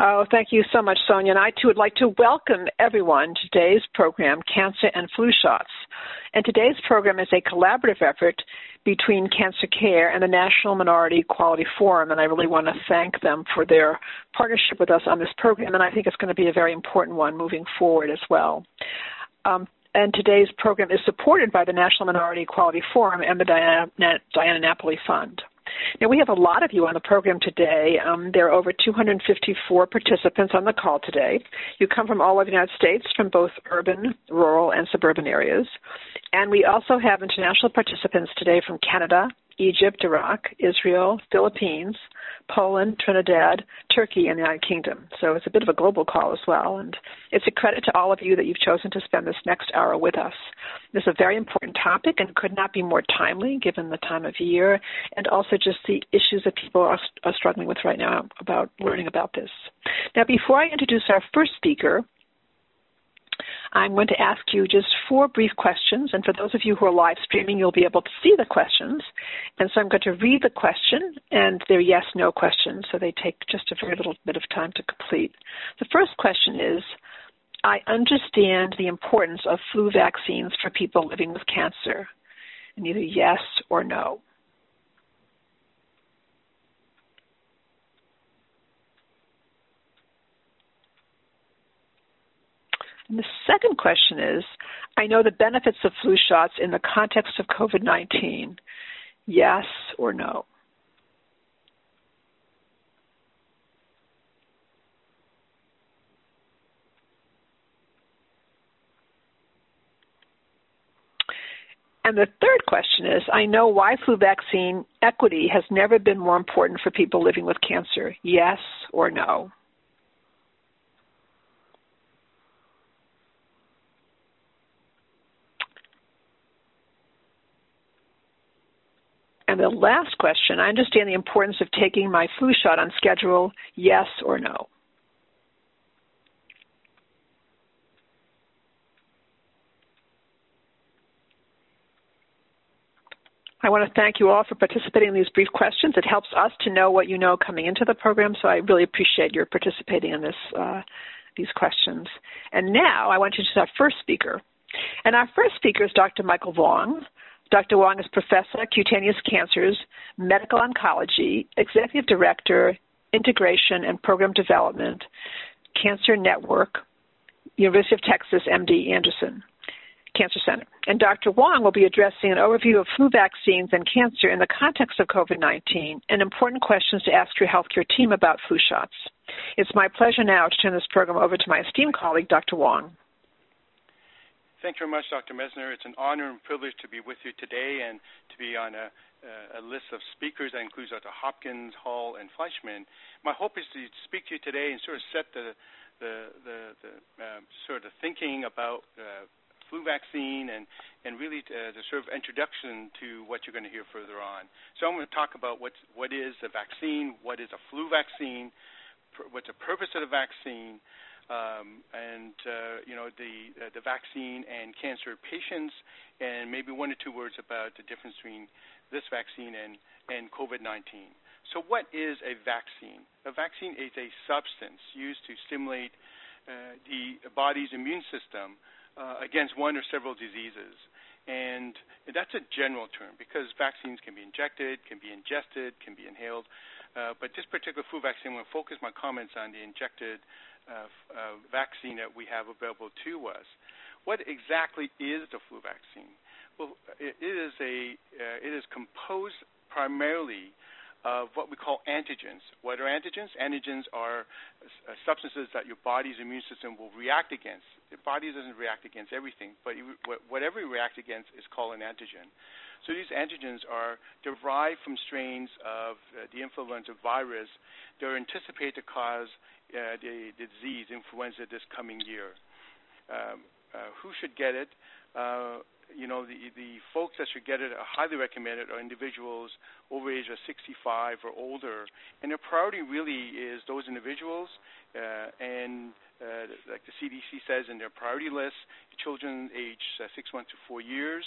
Oh, thank you so much, Sonia. And I, too, would like to welcome everyone to today's program, Cancer and Flu Shots. And today's program is a collaborative effort between Cancer Care and the National Minority Equality Forum, and I really want to thank them for their partnership with us on this program, and I think it's going to be a very important one moving forward as well. And today's program is supported by the National Minority Equality Forum and the Diana Napoli Fund. Now, we have a lot of you on the program today. There are over 254 participants on the call today. You come from all over the United States, from both urban, rural, and suburban areas. And we also have international participants today from Canada, Egypt, Iraq, Israel, Philippines, Poland, Trinidad, Turkey, and the United Kingdom. So it's a bit of a global call as well, and it's a credit to all of you that you've chosen to spend this next hour with us. This is a very important topic and could not be more timely given the time of year and also just the issues that people are struggling with right now about learning about this. Now, before I introduce our first speaker, I'm going to ask you just four brief questions, and for those of you who are live streaming, you'll be able to see the questions. And so I'm going to read the question, and they're yes-no questions, so they take just a very little bit of time to complete. The first question is, I understand the importance of flu vaccines for people living with cancer, and either yes or no. And the second question is, I know the benefits of flu shots in the context of COVID-19, yes or no? And the third question is, I know why flu vaccine equity has never been more important for people living with cancer, yes or no? And the last question, I understand the importance of taking my flu shot on schedule, yes or no? I want to thank you all for participating in these brief questions. It helps us to know what you know coming into the program, so I really appreciate your participating in these questions. And now I want to introduce our first speaker. And our first speaker is Dr. Michael Vuong. Dr. Vuong is Professor of Cutaneous Cancers, Medical Oncology, Executive Director, Integration and Program Development, Cancer Network, University of Texas MD Anderson Cancer Center. And Dr. Vuong will be addressing an overview of flu vaccines and cancer in the context of COVID-19 and important questions to ask your healthcare team about flu shots. It's my pleasure now to turn this program over to my esteemed colleague, Dr. Vuong. Thank you very much, Dr. Mesner. It's an honor and privilege to be with you today and to be on a list of speakers that includes Dr. Hopkins, Hall, and Fleischman. My hope is to speak to you today and sort of set the thinking about flu vaccine and really the sort of introduction to what you're going to hear further on. So I'm going to talk about what is a vaccine, what is a flu vaccine, what's the purpose of the vaccine, the vaccine and cancer patients, and maybe one or two words about the difference between this vaccine and COVID-19. So what is a vaccine? A vaccine is a substance used to stimulate the body's immune system against one or several diseases. And that's a general term because vaccines can be injected, can be ingested, can be inhaled. But this particular flu vaccine, I'm going to focus my comments on the injected vaccine that we have available to us. What exactly is the flu vaccine? Well, it is composed primarily of what we call antigens. What are antigens? Antigens are substances that your body's immune system will react against. The body doesn't react against everything, but whatever you react against is called an antigen. So these antigens are derived from strains of the influenza virus that are anticipated to cause the disease, influenza, this coming year. Who should get it? You know, the folks that should get it are highly recommended are individuals over age of 65 or older. And the priority really is those individuals like the CDC says in their priority list, children aged 6 months to 4 years,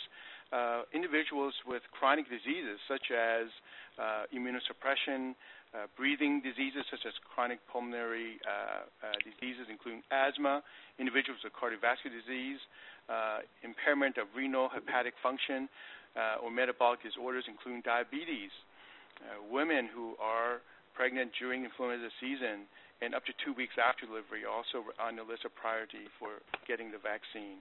individuals with chronic diseases such as immunosuppression, breathing diseases such as chronic pulmonary diseases, including asthma, individuals with cardiovascular disease, impairment of renal hepatic function, or metabolic disorders, including diabetes, women who are pregnant during influenza season, and up to 2 weeks after delivery also on the list of priority for getting the vaccine.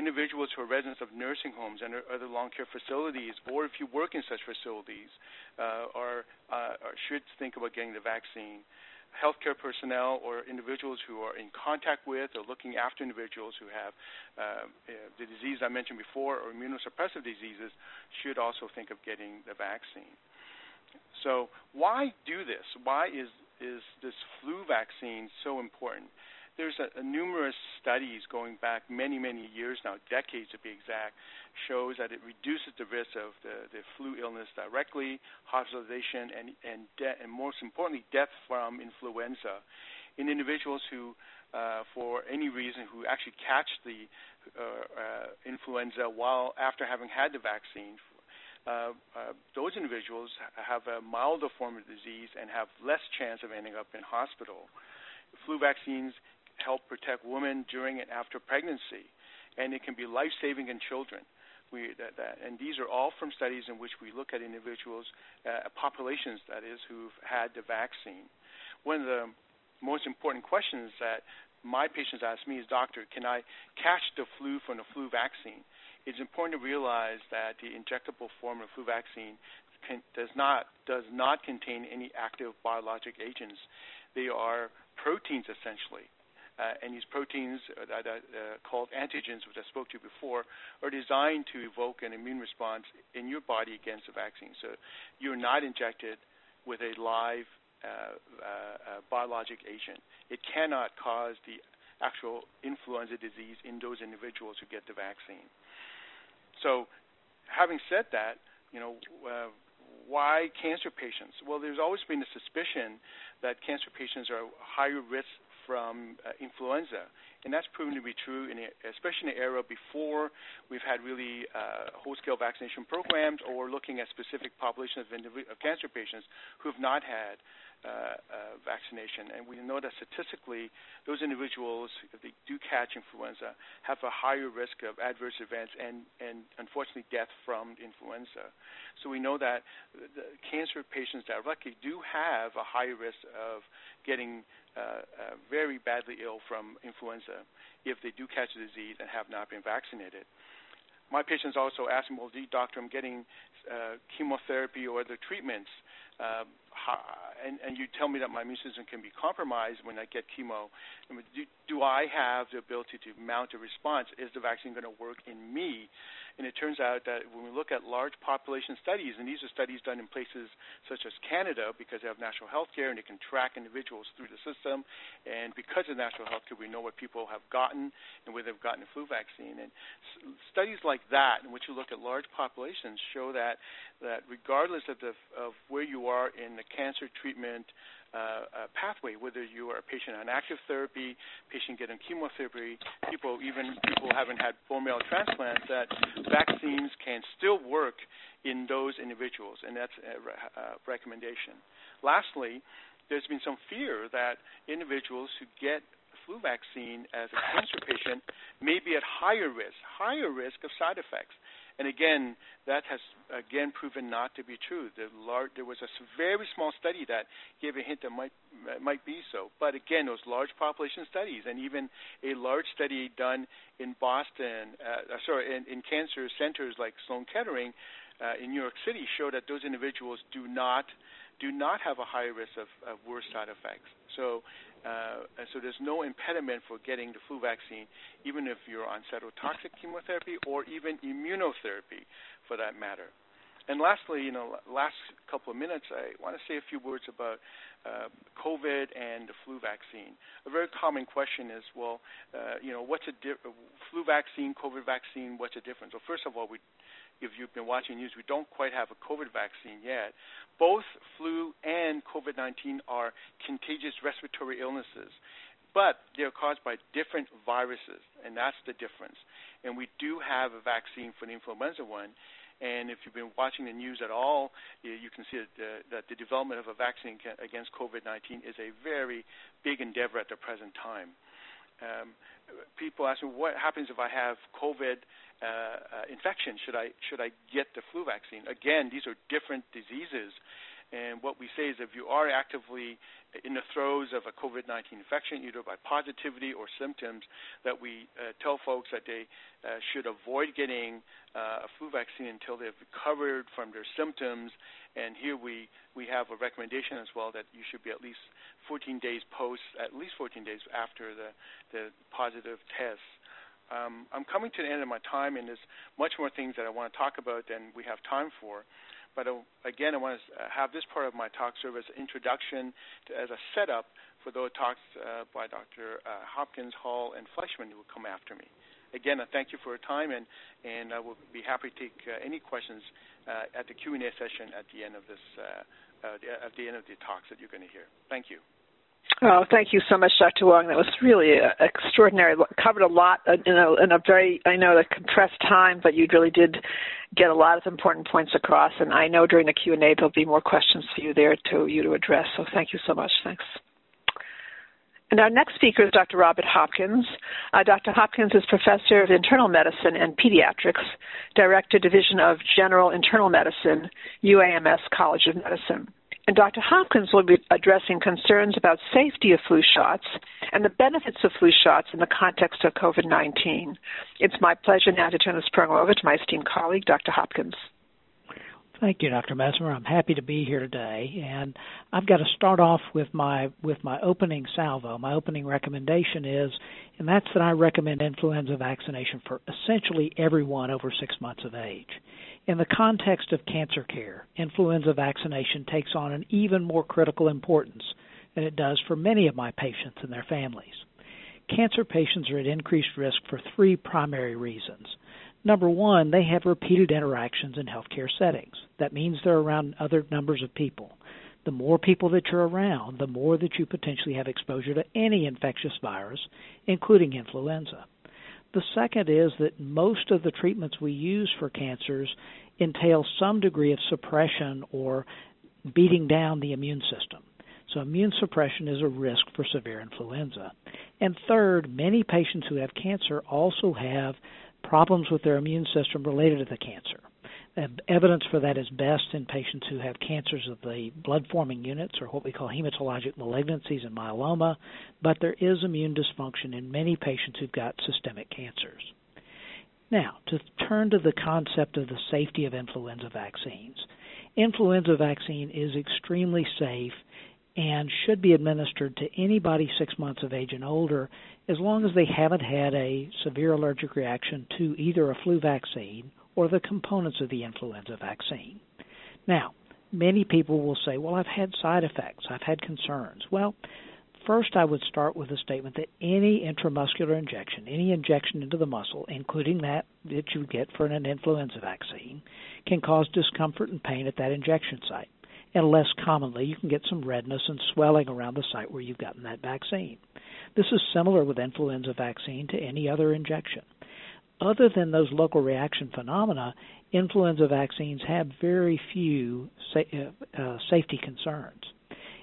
Individuals who are residents of nursing homes and other long-care facilities, or if you work in such facilities, should think about getting the vaccine. Healthcare personnel or individuals who are in contact with or looking after individuals who have the disease I mentioned before or immunosuppressive diseases should also think of getting the vaccine. So why do this? Why is this flu vaccine so important? There's numerous studies going back many, many years now, decades to be exact, shows that it reduces the risk of the flu illness directly, hospitalization, and most importantly, death from influenza. In individuals who, for any reason, who actually catch the influenza while after having had the vaccine, those individuals have a milder form of disease and have less chance of ending up in hospital. Flu vaccines help protect women during and after pregnancy, and it can be life-saving in children. And these are all from studies in which we look at individuals, populations, that is, who've had the vaccine. One of the most important questions that my patients ask me is, doctor, can I catch the flu from the flu vaccine? It's important to realize that the injectable form of flu vaccine does not contain any active biologic agents. They are proteins, essentially. And these proteins that are called antigens, which I spoke to before, are designed to evoke an immune response in your body against the vaccine. So you're not injected with a live biologic agent. It cannot cause the actual influenza disease in those individuals who get the vaccine. So having said that, you know, why cancer patients? Well, there's always been a suspicion that cancer patients are higher risk from influenza, and that's proven to be true, especially in the era before we've had really whole-scale vaccination programs or looking at specific populations of cancer patients who have not had vaccination. And we know that statistically, those individuals, if they do catch influenza, have a higher risk of adverse events and unfortunately, death from influenza. So we know that the cancer patients directly do have a higher risk of getting very badly ill from influenza if they do catch the disease and have not been vaccinated. My patients also ask me, well, doctor, I'm getting chemotherapy or other treatments, and you tell me that my immune system can be compromised when I get chemo. I mean, do I have the ability to mount a response? Is the vaccine going to work in me? And it turns out that when we look at large population studies, and these are studies done in places such as Canada because they have national health care and they can track individuals through the system, and because of national health care, we know what people have gotten and where they've gotten a flu vaccine. And studies like that, in which you look at large populations, show that regardless of where you are in the cancer treatment pathway, whether you are a patient on active therapy, patient getting chemotherapy, even people who haven't had bone marrow transplants, that vaccines can still work in those individuals, and that's a recommendation. Lastly, there's been some fear that individuals who get flu vaccine as a cancer patient may be at higher risk of side effects. And again, that has proven not to be true. There was a very small study that gave a hint that might be so. But again, those large population studies, and even a large study done in Boston, in cancer centers like Sloan-Kettering in New York City, showed that those individuals do not do not have a high risk of worse side effects. So there's no impediment for getting the flu vaccine, even if you're on cytotoxic chemotherapy or even immunotherapy, for that matter. And lastly, last couple of minutes, I want to say a few words about COVID and the flu vaccine. A very common question is, well, what's a flu vaccine, COVID vaccine? What's the difference? Well, first of all, if you've been watching news, we don't quite have a COVID vaccine yet. Both flu and COVID-19 are contagious respiratory illnesses, but they're caused by different viruses, and that's the difference. And we do have a vaccine for the influenza one. And if you've been watching the news at all, you can see that the development of a vaccine against COVID-19 is a very big endeavor at the present time. People ask me, what happens if I have COVID infection? Should I get the flu vaccine? Again, these are different diseases. And what we say is, if you are actively in the throes of a COVID-19 infection, either by positivity or symptoms, that we tell folks that they should avoid getting a flu vaccine until they've recovered from their symptoms. And here we have a recommendation as well that you should be at least 14 days after the positive test. I'm coming to the end of my time, and there's much more things that I want to talk about than we have time for. But again, I want to have this part of my talk serve as an introduction, as a setup for those talks by Dr. Hopkins, Hall, and Fleischman, who will come after me. Again, I thank you for your time, and I will be happy to take any questions at the Q&A session at the end of this, at the end of the talks that you're going to hear. Thank you. Oh, thank you so much, Dr. Wong. That was really extraordinary. Covered a lot in a very, a compressed time, but you really did get a lot of important points across. And I know during the Q&A there'll be more questions for you there to address. So thank you so much. Thanks. And our next speaker is Dr. Robert Hopkins. Dr. Hopkins is Professor of Internal Medicine and Pediatrics, Director, Division of General Internal Medicine, UAMS College of Medicine. And Dr. Hopkins will be addressing concerns about safety of flu shots and the benefits of flu shots in the context of COVID-19. It's my pleasure now to turn this program over to my esteemed colleague, Dr. Hopkins. Thank you, Dr. Mesmer. I'm happy to be here today, and I've got to start off with my opening salvo. My opening recommendation is, and that's that I recommend influenza vaccination for essentially everyone over 6 months of age. In the context of cancer care, influenza vaccination takes on an even more critical importance than it does for many of my patients and their families. Cancer patients are at increased risk for three primary reasons. Number one, they have repeated interactions in healthcare settings. That means they're around other numbers of people. The more people that you're around, the more that you potentially have exposure to any infectious virus, including influenza. The second is that most of the treatments we use for cancers entail some degree of suppression or beating down the immune system. So immune suppression is a risk for severe influenza. And third, many patients who have cancer also have problems with their immune system related to the cancer. Evidence for that is best in patients who have cancers of the blood-forming units, or what we call hematologic malignancies and myeloma, but there is immune dysfunction in many patients who've got systemic cancers. Now, to turn to the concept of the safety of influenza vaccines. Influenza vaccine is extremely safe and should be administered to anybody 6 months of age and older, as long as they haven't had a severe allergic reaction to either a flu vaccine or the components of the influenza vaccine. Now, many people will say, well, I've had side effects, I've had concerns. Well, first I would start with a statement that any intramuscular injection, any injection into the muscle, including that you get for an influenza vaccine, can cause discomfort and pain at that injection site. And less commonly, you can get some redness and swelling around the site where you've gotten that vaccine. This is similar with influenza vaccine to any other injection. Other than those local reaction phenomena, influenza vaccines have very few safety concerns.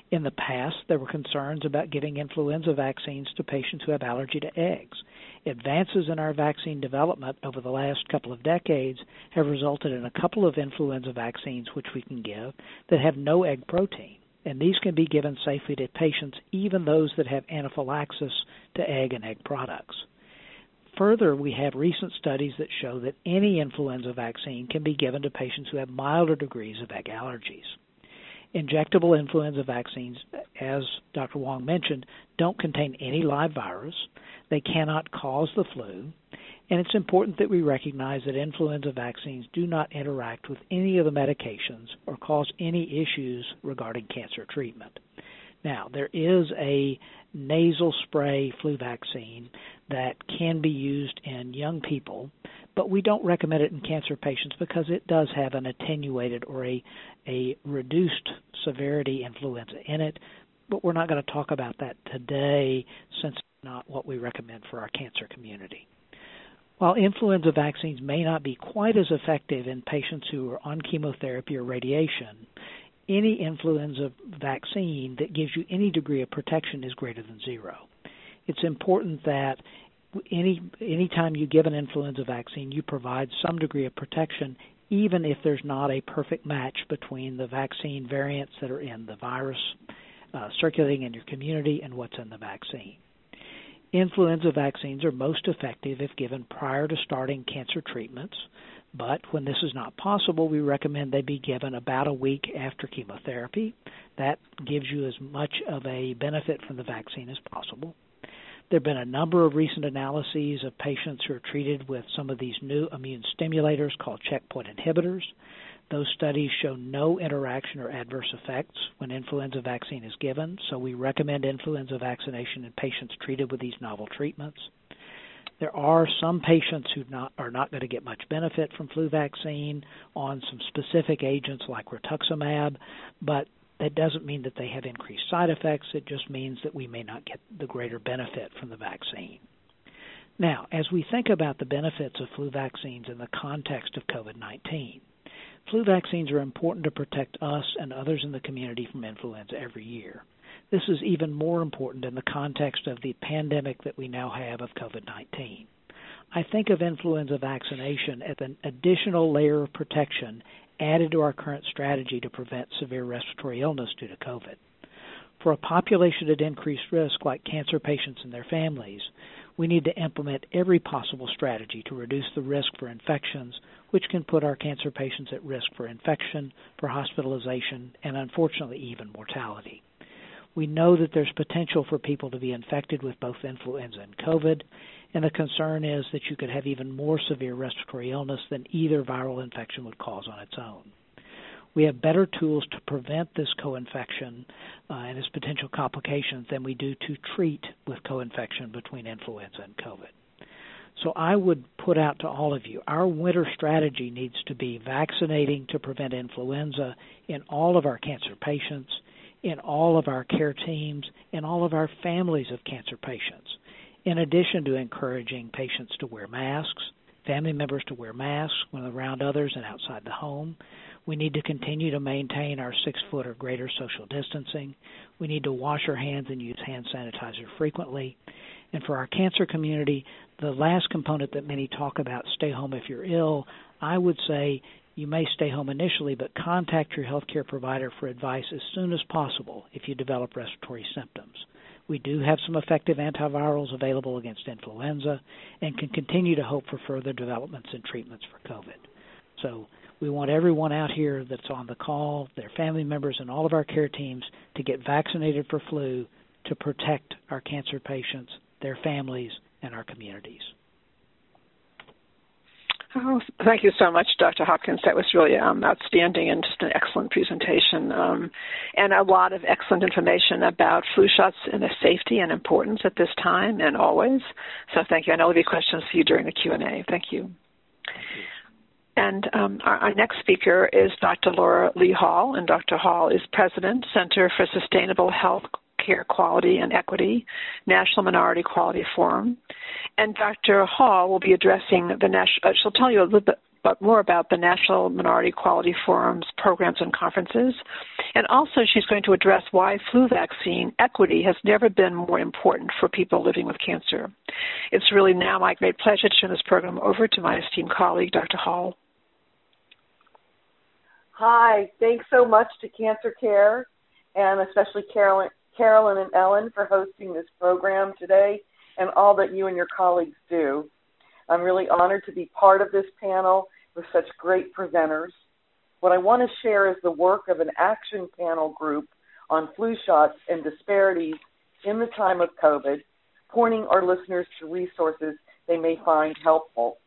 In the past, there were concerns about giving influenza vaccines to patients who have allergy to eggs. Advances in our vaccine development over the last couple of decades have resulted in a couple of influenza vaccines which we can give that have no egg protein, and these can be given safely to patients, even those that have anaphylaxis to egg and egg products. Further, we have recent studies that show that any influenza vaccine can be given to patients who have milder degrees of egg allergies. Injectable influenza vaccines, as Dr. Wong mentioned, don't contain any live virus. They cannot cause the flu. And it's important that we recognize that influenza vaccines do not interact with any of the medications or cause any issues regarding cancer treatment. Now, there is a nasal spray flu vaccine that can be used in young people, but we don't recommend it in cancer patients because it does have an attenuated or a reduced severity influenza in it, but we're not going to talk about that today since it's not what we recommend for our cancer community. While influenza vaccines may not be quite as effective in patients who are on chemotherapy or radiation, any influenza vaccine that gives you any degree of protection is greater than zero. It's important that any time you give an influenza vaccine, you provide some degree of protection, even if there's not a perfect match between the vaccine variants that are in the virus circulating in your community and what's in the vaccine. Influenza vaccines are most effective if given prior to starting cancer treatments, but when this is not possible, we recommend they be given about a week after chemotherapy. That gives you as much of a benefit from the vaccine as possible. There have been a number of recent analyses of patients who are treated with some of these new immune stimulators called checkpoint inhibitors. Those studies show no interaction or adverse effects when influenza vaccine is given, so we recommend influenza vaccination in patients treated with these novel treatments. There are some patients who are not going to get much benefit from flu vaccine on some specific agents like rituximab, but that doesn't mean that they have increased side effects. It just means that we may not get the greater benefit from the vaccine. Now, as we think about the benefits of flu vaccines in the context of COVID-19, flu vaccines are important to protect us and others in the community from influenza every year. This is even more important in the context of the pandemic that we now have of COVID-19. I think of influenza vaccination as an additional layer of protection added to our current strategy to prevent severe respiratory illness due to COVID. For a population at increased risk like cancer patients and their families, we need to implement every possible strategy to reduce the risk for infections, which can put our cancer patients at risk for infection, for hospitalization, and unfortunately even mortality. We know that there's potential for people to be infected with both influenza and COVID, and the concern is that you could have even more severe respiratory illness than either viral infection would cause on its own. We have better tools to prevent this co-infection and its potential complications than we do to treat with co-infection between influenza and COVID. So I would put out to all of you, our winter strategy needs to be vaccinating to prevent influenza in all of our cancer patients, in all of our care teams, in all of our families of cancer patients, in addition to encouraging patients to wear masks, family members to wear masks when around others and outside the home. We need to continue to maintain our 6-foot or greater social distancing. We need to wash our hands and use hand sanitizer frequently. And for our cancer community, the last component that many talk about, stay home if you're ill, I would say you may stay home initially, but contact your healthcare provider for advice as soon as possible if you develop respiratory symptoms. We do have some effective antivirals available against influenza and can continue to hope for further developments and treatments for COVID. So we want everyone out here that's on the call, their family members, and all of our care teams to get vaccinated for flu to protect our cancer patients, their families, and our communities. Oh, thank you so much, Dr. Hopkins. That was really outstanding and just an excellent presentation and a lot of excellent information about flu shots and their safety and importance at this time and always. So thank you. And I'll leave questions for you during the Q&A. Thank you. And our next speaker is Dr. Laura Lee Hall, and Dr. Hall is President, Center for Sustainable Healthcare Quality and Equity, National Minority Equality Forum. And Dr. Hall will be addressing the national, she'll tell you a little bit more about the National Minority Equality Forum's programs and conferences. And also she's going to address why flu vaccine equity has never been more important for people living with cancer. It's really now my great pleasure to turn this program over to my esteemed colleague, Dr. Hall. Hi, thanks so much to Cancer Care and especially Carolyn and Ellen for hosting this program today and all that you and your colleagues do. I'm really honored to be part of this panel with such great presenters. What I want to share is the work of an action panel group on flu shots and disparities in the time of COVID, pointing our listeners to resources they may find helpful.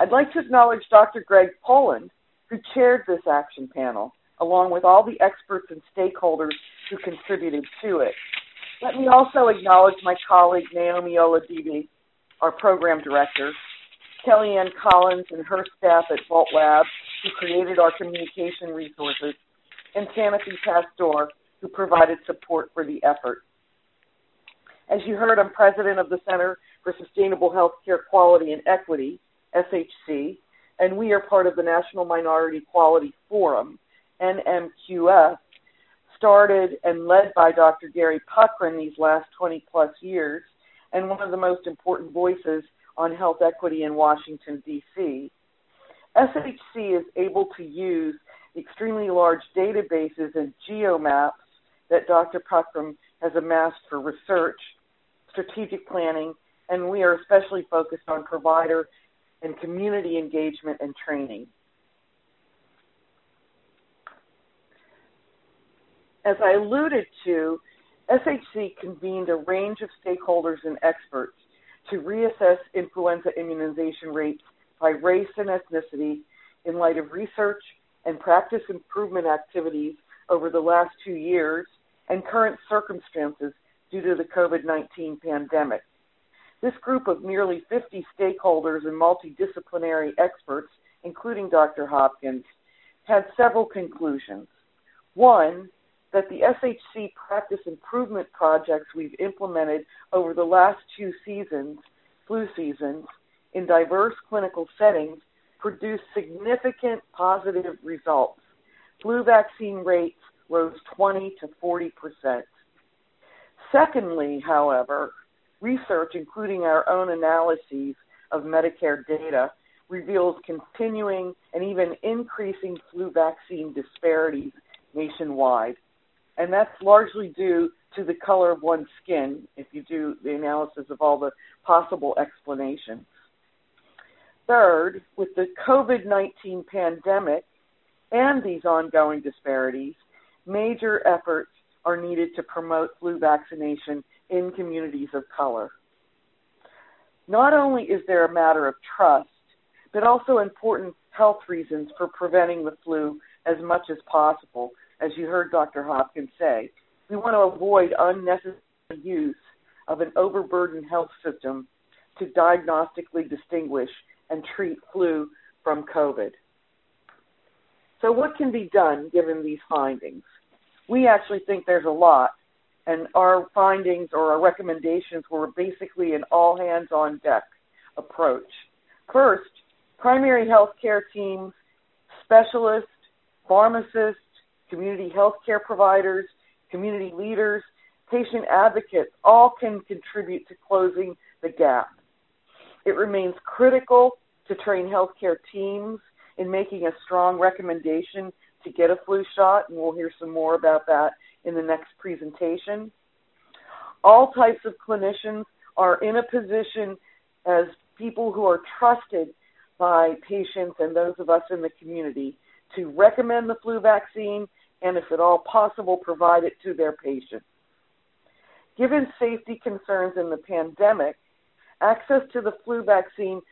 I'd like to acknowledge Dr. Greg Poland, who chaired this action panel, along with all the experts and stakeholders who contributed to it. Let me also acknowledge my colleague, Naomi Oladibi, our program director, Kellyanne Collins and her staff at Vault Lab, who created our communication resources, and Sanofi Pasteur, who provided support for the effort. As you heard, I'm president of the Center for Sustainable Healthcare Quality and Equity, SHC, and we are part of the National Minority Equality Forum, NMQF, started and led by Dr. Gary Cochran these last 20-plus years, and one of the most important voices on health equity in Washington, D.C. SHC is able to use extremely large databases and geomaps that Dr. Cochran has amassed for research, strategic planning, and we are especially focused on provider and community engagement and training. As I alluded to, SHC convened a range of stakeholders and experts to reassess influenza immunization rates by race and ethnicity in light of research and practice improvement activities over the last 2 years and current circumstances due to the COVID-19 pandemic. This group of nearly 50 stakeholders and multidisciplinary experts, including Dr. Hopkins, had several conclusions. One, that the SHC practice improvement projects we've implemented over the last two seasons, flu seasons, in diverse clinical settings produced significant positive results. Flu vaccine rates rose 20 to 40%. Secondly, however, research, including our own analyses of Medicare data, reveals continuing and even increasing flu vaccine disparities nationwide. And that's largely due to the color of one's skin, if you do the analysis of all the possible explanations. Third, with the COVID-19 pandemic and these ongoing disparities, major efforts are needed to promote flu vaccination in communities of color. Not only is there a matter of trust, but also important health reasons for preventing the flu as much as possible. As you heard Dr. Hopkins say, we want to avoid unnecessary use of an overburdened health system to diagnostically distinguish and treat flu from COVID. So what can be done given these findings? We actually think there's a lot, and our findings or our recommendations were basically an all-hands-on-deck approach. First, primary health care teams, specialists, pharmacists, community health care providers, community leaders, patient advocates, all can contribute to closing the gap. It remains critical to train healthcare teams in making a strong recommendation to get a flu shot, and we'll hear some more about that in the next presentation. All types of clinicians are in a position as people who are trusted by patients and those of us in the community to recommend the flu vaccine and, if at all possible, provide it to their patients. Given safety concerns in the pandemic, access to the flu vaccine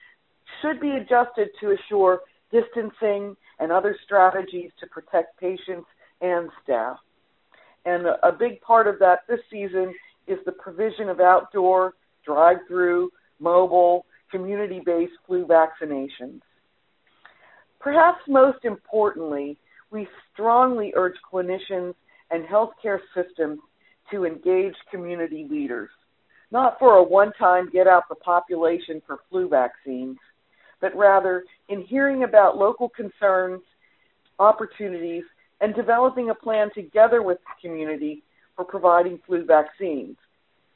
should be adjusted to assure distancing and other strategies to protect patients and staff. And a big part of that this season is the provision of outdoor, drive-through, mobile, community-based flu vaccinations. Perhaps most importantly, we strongly urge clinicians and healthcare systems to engage community leaders, not for a one-time get out the population for flu vaccines, but rather in hearing about local concerns, opportunities, and developing a plan together with the community for providing flu vaccines.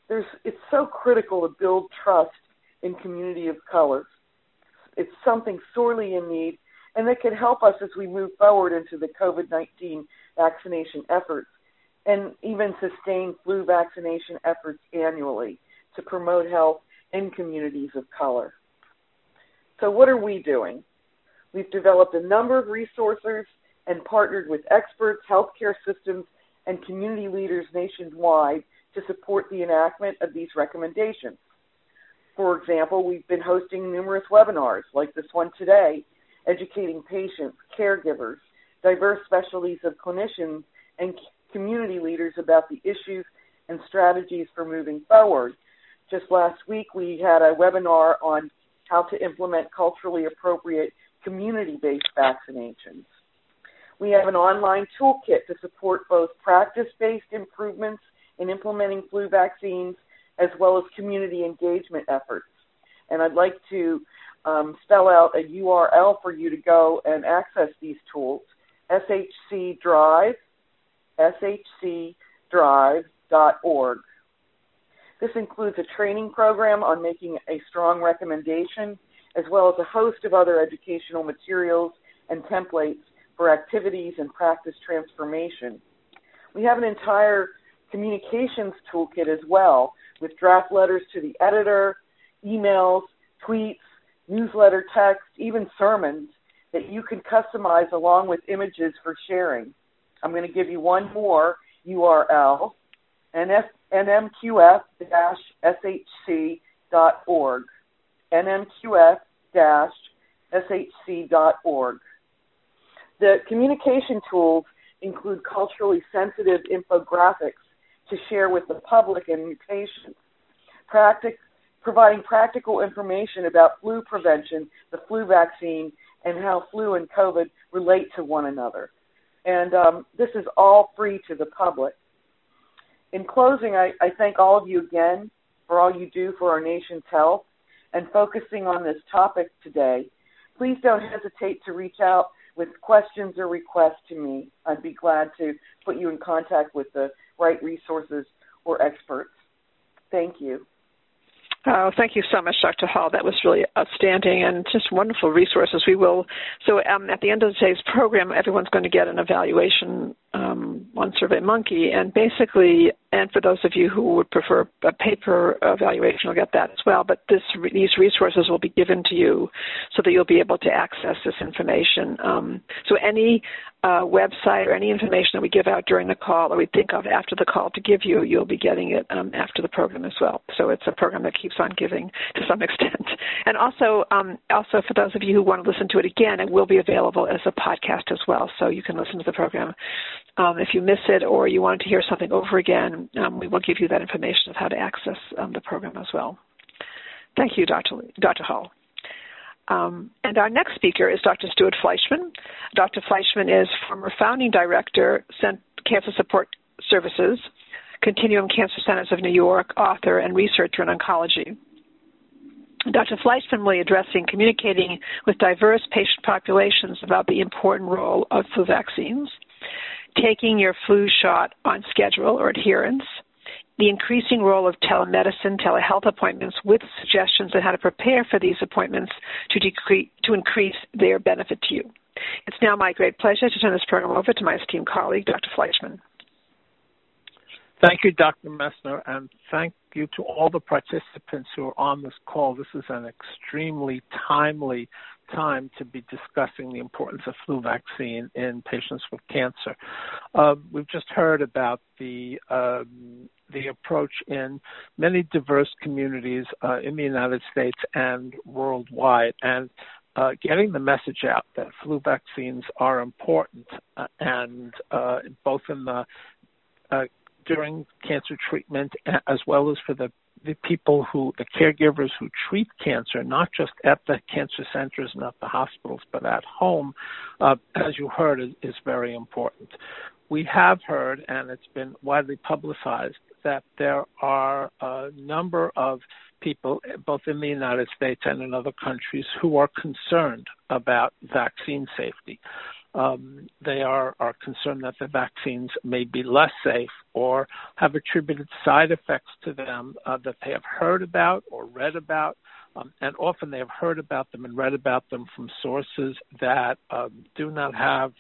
It's so critical to build trust in community of color. It's something sorely in need, and that can help us as we move forward into the COVID-19 vaccination efforts and even sustain flu vaccination efforts annually to promote health in communities of color. So what are we doing? We've developed a number of resources and partnered with experts, healthcare systems, and community leaders nationwide to support the enactment of these recommendations. For example, we've been hosting numerous webinars, like this one today, educating patients, caregivers, diverse specialties of clinicians, and community leaders about the issues and strategies for moving forward. Just last week, we had a webinar on how to implement culturally appropriate community-based vaccinations. We have an online toolkit to support both practice-based improvements in implementing flu vaccines as well as community engagement efforts. And I'd like to spell out a URL for you to go and access these tools, shcdrive.org. This includes a training program on making a strong recommendation, as well as a host of other educational materials and templates for activities and practice transformation. We have an entire communications toolkit as well, with draft letters to the editor, emails, tweets, newsletter text, even sermons that you can customize along with images for sharing. I'm going to give you one more URL, nmqf-shc.org, nmqf-shc.org. The communication tools include culturally sensitive infographics to share with the public and patients, providing practical information about flu prevention, the flu vaccine, and how flu and COVID relate to one another. And this is all free to the public. In closing, I thank all of you again for all you do for our nation's health and focusing on this topic today. Please don't hesitate to reach out with questions or requests to me. I'd be glad to put you in contact with the right resources or experts. Thank you. Oh, thank you so much, Dr. Hall. That was really outstanding and just wonderful resources. We will. So at the end of today's program, everyone's going to get an evaluation on SurveyMonkey. And basically, and for those of you who would prefer a paper evaluation, you'll get that as well. But these resources will be given to you so that you'll be able to access this information. So any website or any information that we give out during the call or we think of after the call to give you, you'll be getting it after the program as well. So it's a program that keeps on giving to some extent. And also for those of you who want to listen to it again, it will be available as a podcast as well, so you can listen to the program. If you miss it or you want to hear something over again, we will give you that information of how to access the program as well. Thank you, Dr. Hall. And our next speaker is Dr. Stuart Fleischman. Dr. Fleischman is former founding director, Cancer Support Services, Continuum Cancer Centers of New York, author, and researcher in oncology. Dr. Fleischman will be addressing communicating with diverse patient populations about the important role of flu vaccines, taking your flu shot on schedule or adherence, the increasing role of telemedicine, telehealth appointments with suggestions on how to prepare for these appointments to increase their benefit to you. It's now my great pleasure to turn this program over to my esteemed colleague, Dr. Fleischman. Thank you, Dr. Messner, and thank you to all the participants who are on this call. This is an extremely timely time to be discussing the importance of flu vaccine in patients with cancer. We've just heard about the approach in many diverse communities in the United States and worldwide, and getting the message out that flu vaccines are important and both in the during cancer treatment, as well as for the people who, the caregivers who treat cancer, not just at the cancer centers and at the hospitals, but at home, as you heard, is very important. We have heard, and it's been widely publicized, that there are a number of people, both in the United States and in other countries, who are concerned about vaccine safety. They are concerned that the vaccines may be less safe or have attributed side effects to them that they have heard about or read about. And often they have heard about them and read about them from sources that do not have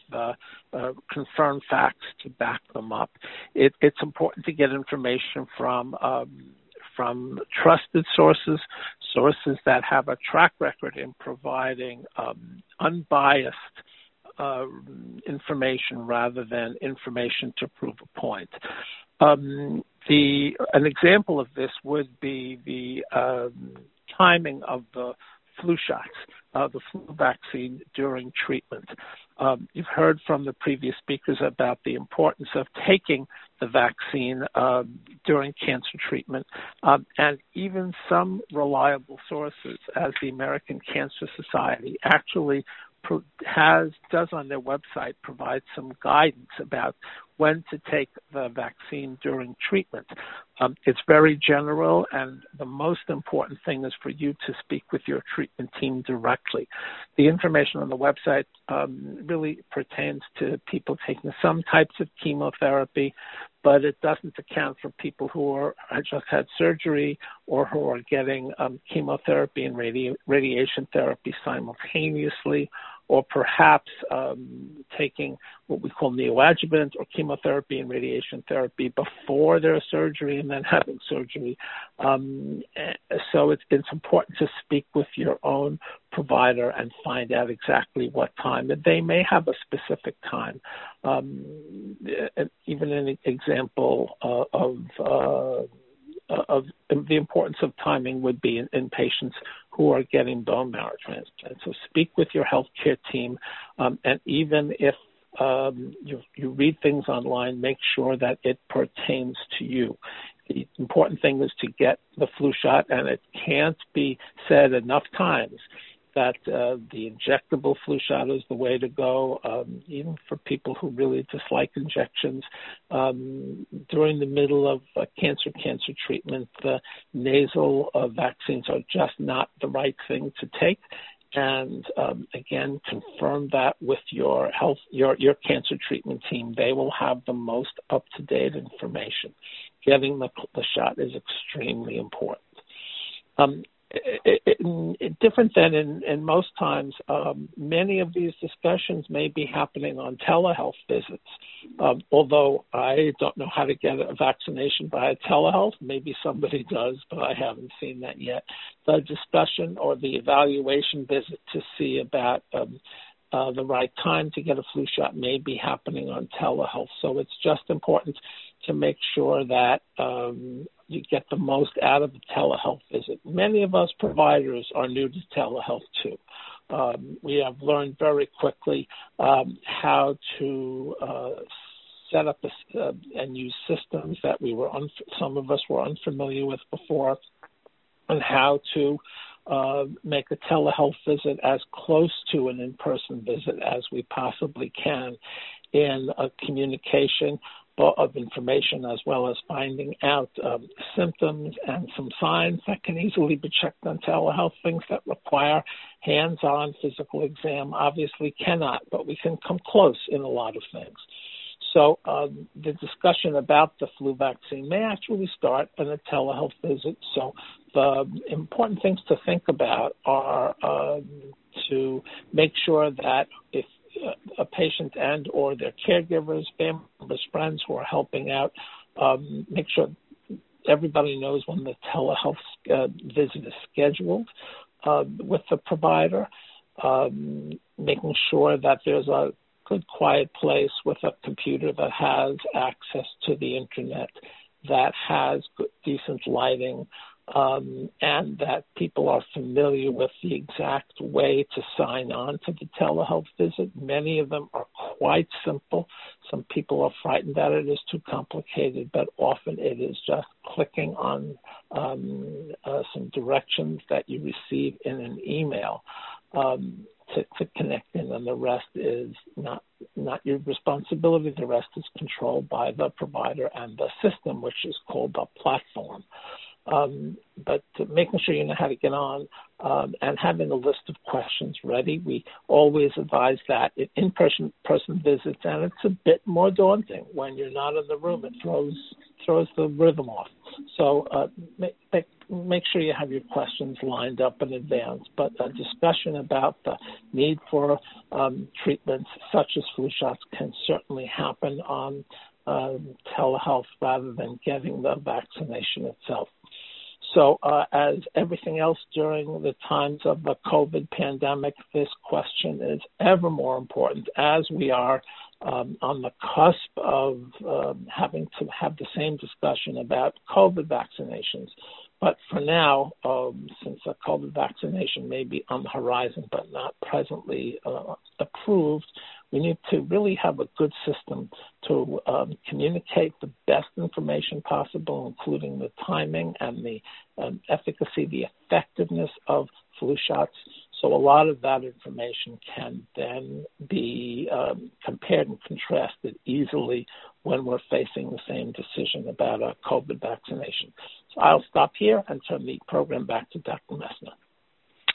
confirmed facts to back them up. It's important to get information from trusted sources, sources that have a track record in providing unbiased information rather than information to prove a point. An example of this would be the timing of the flu shots, the flu vaccine during treatment. You've heard from the previous speakers about the importance of taking the vaccine during cancer treatment, and even some reliable sources, as the American Cancer Society, actually does on their website provide some guidance about when to take the vaccine during treatment. It's very general, and the most important thing is for you to speak with your treatment team directly. The information on the website really pertains to people taking some types of chemotherapy, but it doesn't account for people who have just had surgery or who are getting chemotherapy and radiation therapy simultaneously, or perhaps taking what we call neoadjuvant or chemotherapy and radiation therapy before their surgery and then having surgery. So it's important to speak with your own provider and find out exactly what time. And they may have a specific time. Even an example of the importance of timing would be in patients who are getting bone marrow transplants. So speak with your healthcare team, and even if you read things online, make sure that it pertains to you. The important thing is to get the flu shot, and it can't be said enough times that the injectable flu shot is the way to go, even for people who really dislike injections. During the middle of cancer treatment, the nasal vaccines are just not the right thing to take. And again, confirm that with your health, your cancer treatment team. They will have the most up-to-date information. Getting the shot is extremely important. Different than in most times, many of these discussions may be happening on telehealth visits. Although I don't know how to get a vaccination via telehealth, maybe somebody does, but I haven't seen that yet. The discussion or the evaluation visit to see about the right time to get a flu shot may be happening on telehealth. So it's just important to make sure that you get the most out of the telehealth visit. Many of us providers are new to telehealth too. We have learned very quickly how to set up and use systems that some of us were unfamiliar with before, and how to make a telehealth visit as close to an in-person visit as we possibly can in a communication of information, as well as finding out symptoms and some signs that can easily be checked on telehealth. Things that require hands-on physical exam obviously cannot, but we can come close in a lot of things. So the discussion about the flu vaccine may actually start in a telehealth visit. So the important things to think about are to make sure that if a patient and or their caregivers, family members, friends who are helping out, make sure everybody knows when the telehealth visit is scheduled with the provider, making sure that there's a good quiet place with a computer that has access to the internet, that has good, decent lighting, and that people are familiar with the exact way to sign on to the telehealth visit. Many of them are quite simple. Some people are frightened that it is too complicated, but often it is just clicking on some directions that you receive in an email to connect in, and the rest is not your responsibility. The rest is controlled by the provider and the system, which is called the platform. But making sure you know how to get on and having a list of questions ready. We always advise that in-person visits, and it's a bit more daunting when you're not in the room. It throws the rhythm off. So make sure you have your questions lined up in advance. But a discussion about the need for treatments such as flu shots can certainly happen on telehealth rather than getting the vaccination itself. So as everything else during the times of the COVID pandemic, this question is ever more important as we are on the cusp of having to have the same discussion about COVID vaccinations. But for now, since a COVID vaccination may be on the horizon but not presently approved, we need to really have a good system to communicate the best information possible, including the timing and the efficacy, the effectiveness of flu shots. So a lot of that information can then be compared and contrasted easily when we're facing the same decision about a COVID vaccination. So I'll stop here and turn the program back to Dr. Messner.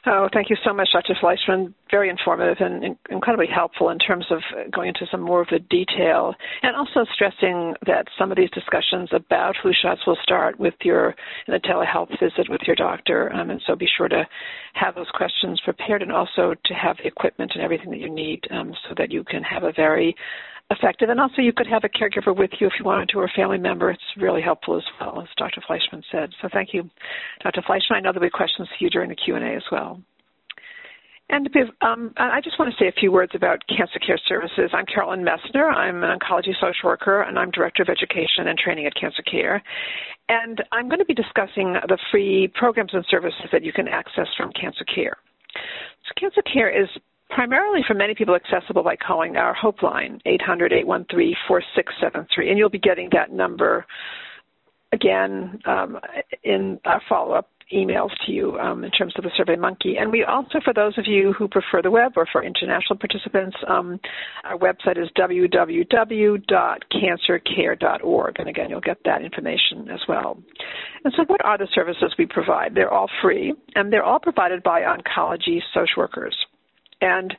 Oh, thank you so much, Dr. Fleischman. Very informative and incredibly helpful in terms of going into some more of the detail, and also stressing that some of these discussions about flu shots will start with the telehealth visit with your doctor, and so be sure to have those questions prepared and also to have the equipment and everything that you need so that you can have a very effective, and also you could have a caregiver with you if you wanted to, or a family member. It's really helpful as well, as Dr. Fleischman said. So thank you, Dr. Fleischman. I know there'll be questions for you during the Q&A as well. And I just want to say a few words about Cancer Care Services. I'm Carolyn Messner. I'm an oncology social worker, and I'm Director of Education and Training at Cancer Care. And I'm going to be discussing the free programs and services that you can access from Cancer Care. So Cancer Care is primarily for many people accessible by calling our Hope Line, 800-813-4673, and you'll be getting that number again in our follow-up emails to you in terms of the SurveyMonkey. And we also, for those of you who prefer the web or for international participants, our website is www.cancercare.org. And again, you'll get that information as well. And so what are the services we provide? They're all free, and they're all provided by oncology social workers. And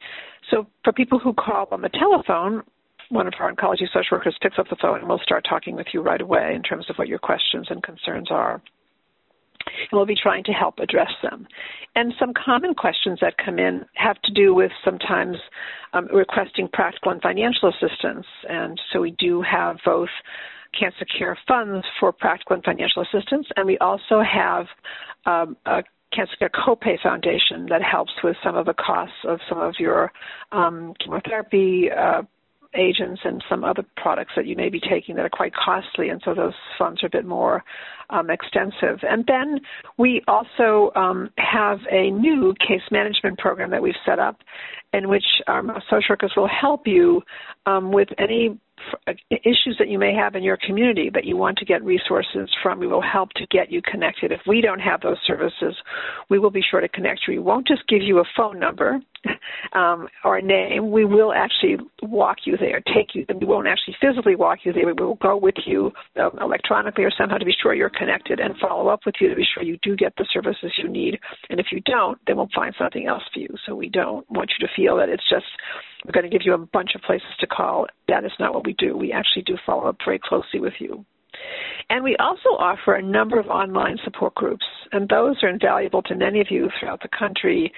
so for people who call on the telephone, one of our oncology social workers picks up the phone and we'll start talking with you right away in terms of what your questions and concerns are. And we'll be trying to help address them. And some common questions that come in have to do with sometimes requesting practical and financial assistance. And so we do have both Cancer Care funds for practical and financial assistance, and we also have a Cancer Care Copay Foundation that helps with some of the costs of some of your chemotherapy agents and some other products that you may be taking that are quite costly, and so those funds are a bit more extensive. And then we also have a new case management program that we've set up in which our social workers will help you with any issues that you may have in your community that you want to get resources from. We will help to get you connected. If we don't have those services, we will be sure to connect you. We won't just give you a phone number or a name. We will actually walk you there, take you. We won't actually physically walk you there. We will go with you electronically or somehow to be sure you're connected, and follow up with you to be sure you do get the services you need. And if you don't, then we'll find something else for you. So we don't want you to feel that it's just we're going to give you a bunch of places to call. That is not what we do. We actually do follow up very closely with you. And we also offer a number of online support groups, and those are invaluable to many of you throughout the country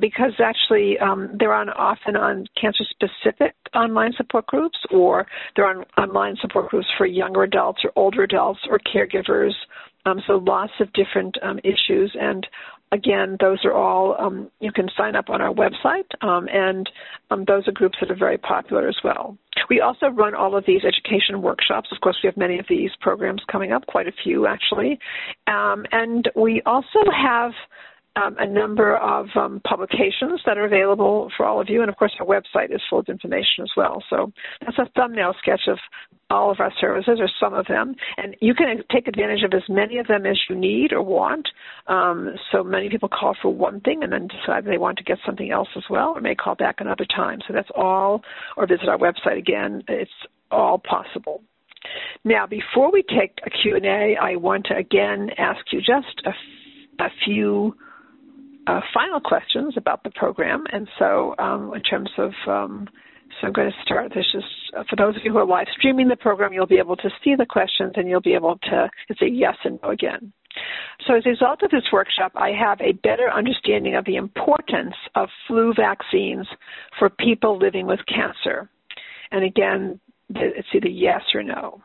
because actually they're often on cancer-specific online support groups, or they're on online support groups for younger adults or older adults or caregivers, so lots of different issues. And again, those are all, you can sign up on our website, and those are groups that are very popular as well. We also run all of these education workshops. Of course, we have many of these programs coming up, quite a few actually. And we also have a number of publications that are available for all of you. And of course, our website is full of information as well. So that's a thumbnail sketch of all of our services, or some of them. And you can take advantage of as many of them as you need or want. So many people call for one thing and then decide they want to get something else as well, or may call back another time. So that's all, or visit our website again. It's all possible. Now, before we take a Q&A, I want to again ask you just a few final questions about the program. And so in terms of, so I'm going to start. This is for those of you who are live streaming the program, you'll be able to see the questions and you'll be able to say yes and no again. So as a result of this workshop, I have a better understanding of the importance of flu vaccines for people living with cancer. And again, it's either yes or no.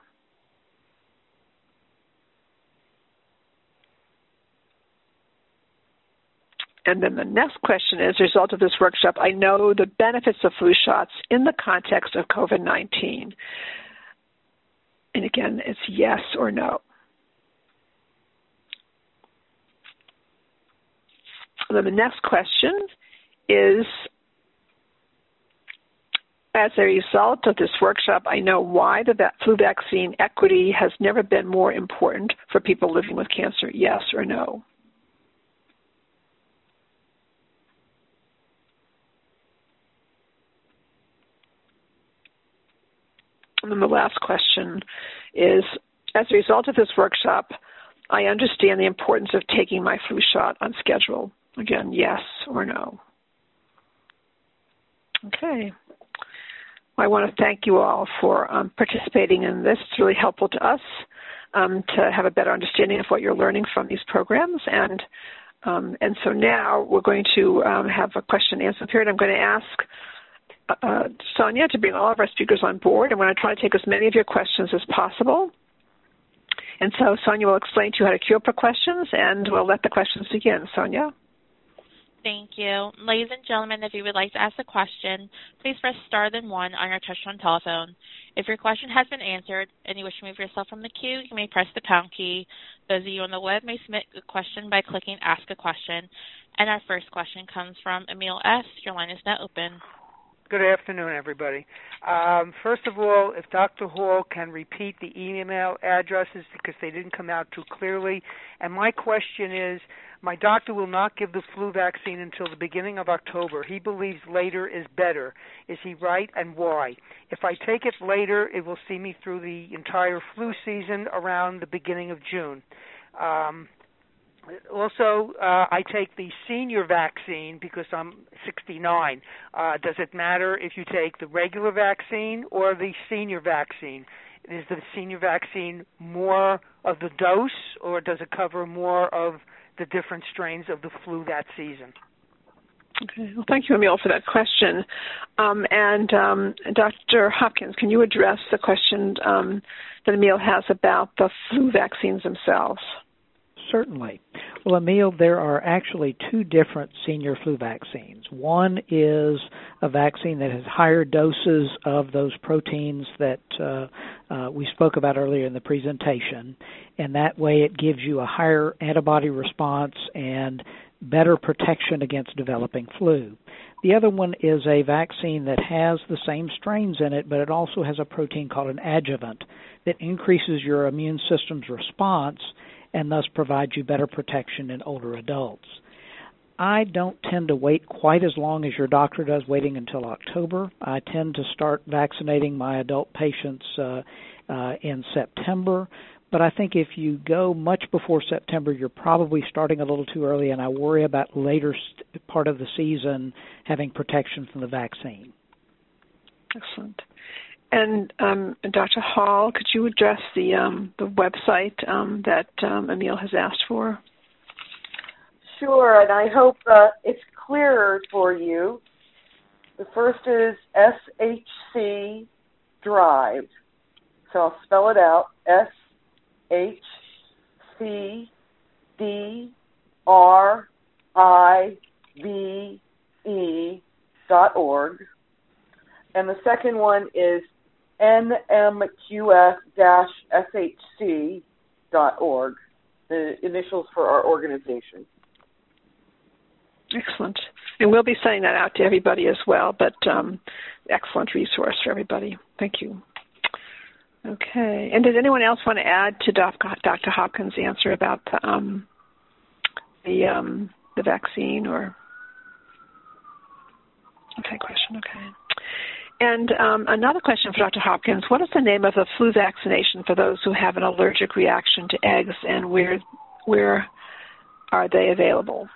And then the next question is, as a result of this workshop, I know the benefits of flu shots in the context of COVID-19. And again, it's yes or no. And then the next question is, as a result of this workshop, I know why the flu vaccine equity has never been more important for people living with cancer, yes or no. And then the last question is, as a result of this workshop, I understand the importance of taking my flu shot on schedule. Again, yes or no. Okay. I want to thank you all for participating in this. It's really helpful to us to have a better understanding of what you're learning from these programs. And so now we're going to have a question and answer period. I'm going to ask Sonia to bring all of our speakers on board. I'm going to try to take as many of your questions as possible. And so Sonia will explain to you how to queue up for questions, and we'll let the questions begin. Sonia? Thank you. Ladies and gentlemen, if you would like to ask a question, please press star then one on your touchtone telephone. If your question has been answered and you wish to remove yourself from the queue, you may press the pound key. Those of you on the web may submit a question by clicking Ask a Question. And our first question comes from Emil S. Your line is now open. Good afternoon, everybody. First of all, if Dr. Hall can repeat the email addresses because they didn't come out too clearly. And my question is, my doctor will not give the flu vaccine until the beginning of October. He believes later is better. Is he right, and why? If I take it later, it will see me through the entire flu season around the beginning of June. Also, I take the senior vaccine because I'm 69. Does it matter if you take the regular vaccine or the senior vaccine? Is the senior vaccine more of the dose, or does it cover more of the different strains of the flu that season? Okay. Well, thank you, Emil, for that question. Dr. Hopkins, can you address the question that Emil has about the flu vaccines themselves? Certainly. Well, Emil, there are actually two different senior flu vaccines. One is a vaccine that has higher doses of those proteins that we spoke about earlier in the presentation, and that way it gives you a higher antibody response and better protection against developing flu. The other one is a vaccine that has the same strains in it, but it also has a protein called an adjuvant that increases your immune system's response and thus provide you better protection in older adults. I don't tend to wait quite as long as your doctor does, waiting until October. I tend to start vaccinating my adult patients in September, but I think if you go much before September, you're probably starting a little too early, and I worry about later part of the season having protection from the vaccine. Excellent. And Dr. Hall, could you address the website that Emil has asked for? Sure, and I hope it's clearer for you. The first is SHC Drive. So I'll spell it out, SHCDRIVE.org. And the second one is nmqf-shc.org, the initials for our organization. Excellent. And we'll be sending that out to everybody as well, but excellent resource for everybody. Thank you. Okay. And does anyone else want to add to Dr. Hopkins' answer about the vaccine or? Okay, question, okay. And another question for Dr. Hopkins, what is the name of the flu vaccination for those who have an allergic reaction to eggs, and where are they available?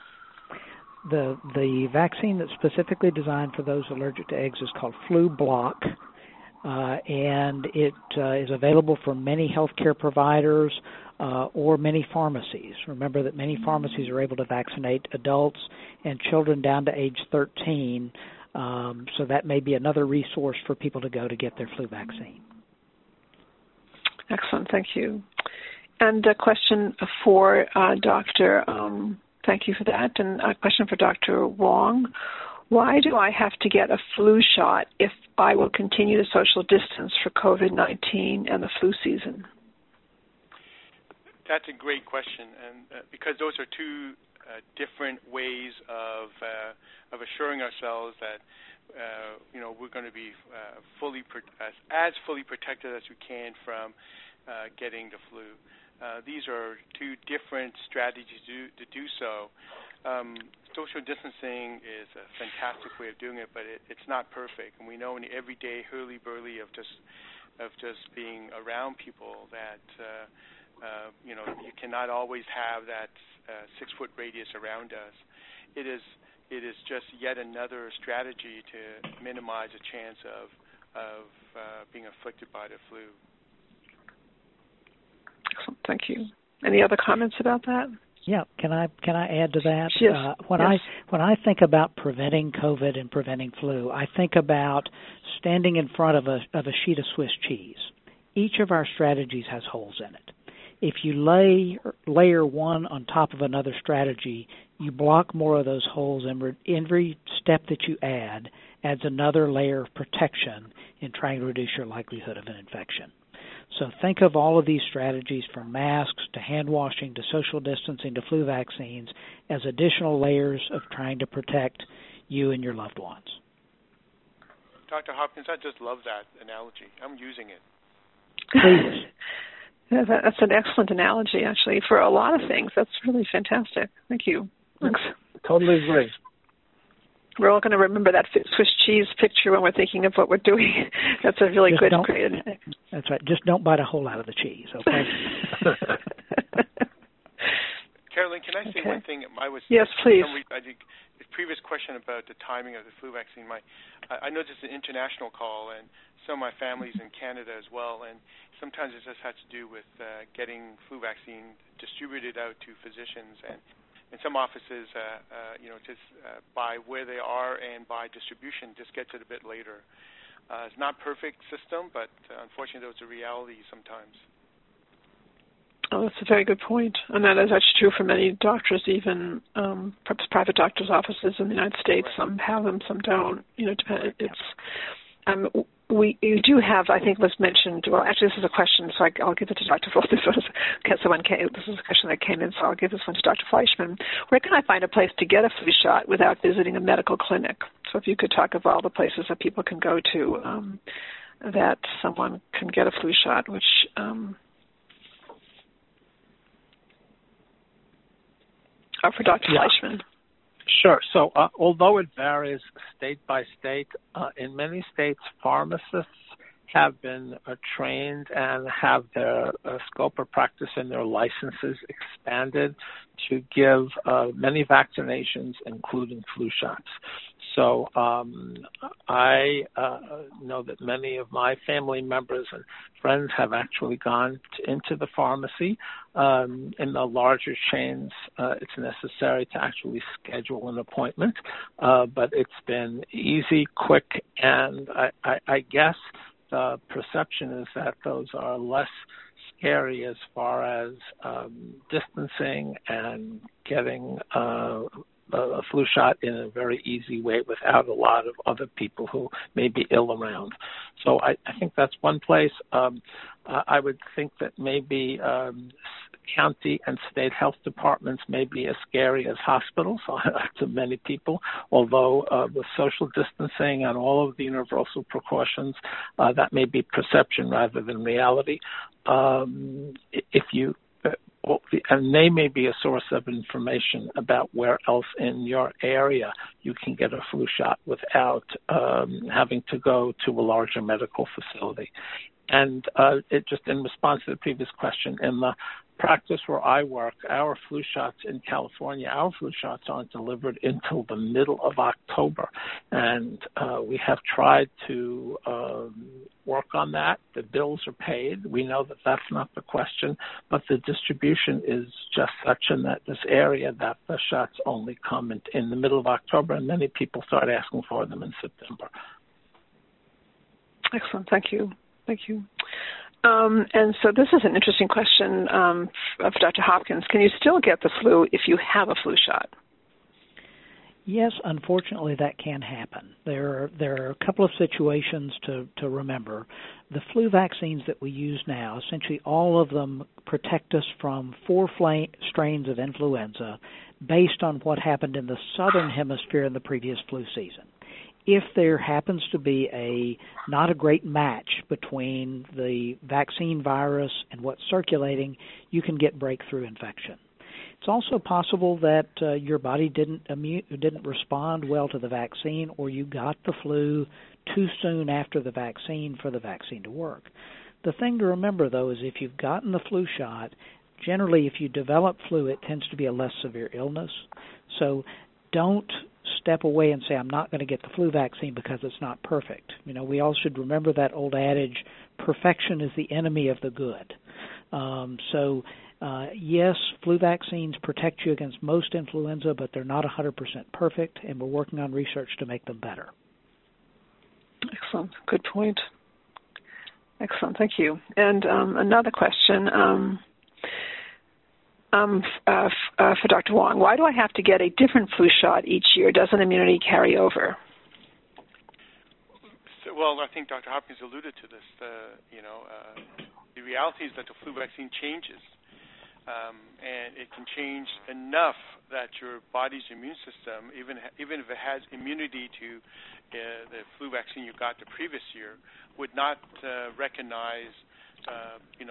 The vaccine that's specifically designed for those allergic to eggs is called FluBlock, and it is available for many healthcare providers or many pharmacies. Remember that many pharmacies are able to vaccinate adults and children down to age 13. So that may be another resource for people to go to get their flu vaccine. Excellent. Thank you. And a question for Dr. Thank you for that. And a question for Dr. Wong. Why do I have to get a flu shot if I will continue to social distance for COVID-19 and the flu season? That's a great question, and because those are two different ways of assuring ourselves that we're going to be fully protected as we can from getting the flu. These are two different strategies to do so. Social distancing is a fantastic way of doing it, but it's not perfect. And we know in the everyday hurly-burly of just being around people that you cannot always have that 6-foot radius around us. It is just yet another strategy to minimize the chance of being afflicted by the flu. Excellent. Thank you. Any other comments about that? Yeah, can I add to that? Yes. When I think about preventing COVID and preventing flu, I think about standing in front of a sheet of Swiss cheese. Each of our strategies has holes in it. If you layer one on top of another strategy, you block more of those holes, and every step that you add adds another layer of protection in trying to reduce your likelihood of an infection. So think of all of these strategies, from masks to hand washing to social distancing to flu vaccines, as additional layers of trying to protect you and your loved ones. Dr. Hopkins, I just love that analogy. I'm using it. Please. That's an excellent analogy, actually, for a lot of things. That's really fantastic. Thank you. Thanks. Totally agree. We're all going to remember that Swiss cheese picture when we're thinking of what we're doing. That's a really good creative. That's right. Just don't bite a whole lot of the cheese, okay? Carolyn, can I say one thing? Yes, please. I think the previous question about the timing of the flu vaccine, I know this is an international call, and some of my family's in Canada as well, and sometimes it just has to do with getting flu vaccine distributed out to physicians and some offices, by where they are and by distribution, just gets it a bit later. It's not a perfect system, but unfortunately, it's a reality sometimes. Oh, that's a very good point. And that is actually true for many doctors, even perhaps private doctors' offices in the United States. Right. Some have them, some don't. You do have, I think, was mentioned. Well, actually, this is a question, so I'll give it to Dr. This is a question that came in, so I'll give this one to Dr. Fleischman. Where can I find a place to get a flu shot without visiting a medical clinic? So, if you could talk of all the places that people can go to that someone can get a flu shot, which. For Dr. Fleischman. Sure. So although it varies state by state, in many states pharmacists have been trained and have their scope of practice and their licenses expanded to give many vaccinations, including flu shots. So I know that many of my family members and friends have actually gone into the pharmacy. In the larger chains, it's necessary to actually schedule an appointment, but it's been easy, quick, and I guess the perception is that those are less scary as far as distancing and getting a flu shot in a very easy way without a lot of other people who may be ill around. So I think that's one place. I would think that maybe county and state health departments may be as scary as hospitals to many people, although with social distancing and all of the universal precautions, that may be perception rather than reality. And they may be a source of information about where else in your area you can get a flu shot without having to go to a larger medical facility. And just in response to the previous question, in the practice where I work, our flu shots in California, our flu shots aren't delivered until the middle of October. And we have tried to work on that. The bills are paid. We know that that's not the question, but the distribution is just such in that this area that the shots only come in the middle of October, and many people start asking for them in September. Excellent. Thank you. And so this is an interesting question of Dr. Hopkins. Can you still get the flu if you have a flu shot? Yes, unfortunately that can happen. There are a couple of situations to remember. The flu vaccines that we use now, essentially all of them protect us from four strains of influenza based on what happened in the southern hemisphere in the previous flu season. If there happens to be not a great match between the vaccine virus and what's circulating, you can get breakthrough infection. It's also possible that your body didn't respond well to the vaccine, or you got the flu too soon after the vaccine for the vaccine to work. The thing to remember, though, is if you've gotten the flu shot, generally if you develop flu, it tends to be a less severe illness. So don't step away and say, I'm not going to get the flu vaccine because it's not perfect. You know, we all should remember that old adage, perfection is the enemy of the good. Yes, flu vaccines protect you against most influenza, but they're not 100% perfect, and we're working on research to make them better. Excellent. Good point. Excellent. Thank you. And another question. For Dr. Wong, why do I have to get a different flu shot each year? Doesn't immunity carry over? So, well, I think Dr. Hopkins alluded to this. The reality is that the flu vaccine changes, and it can change enough that your body's immune system, even if it has immunity to the flu vaccine you got the previous year, would not recognize the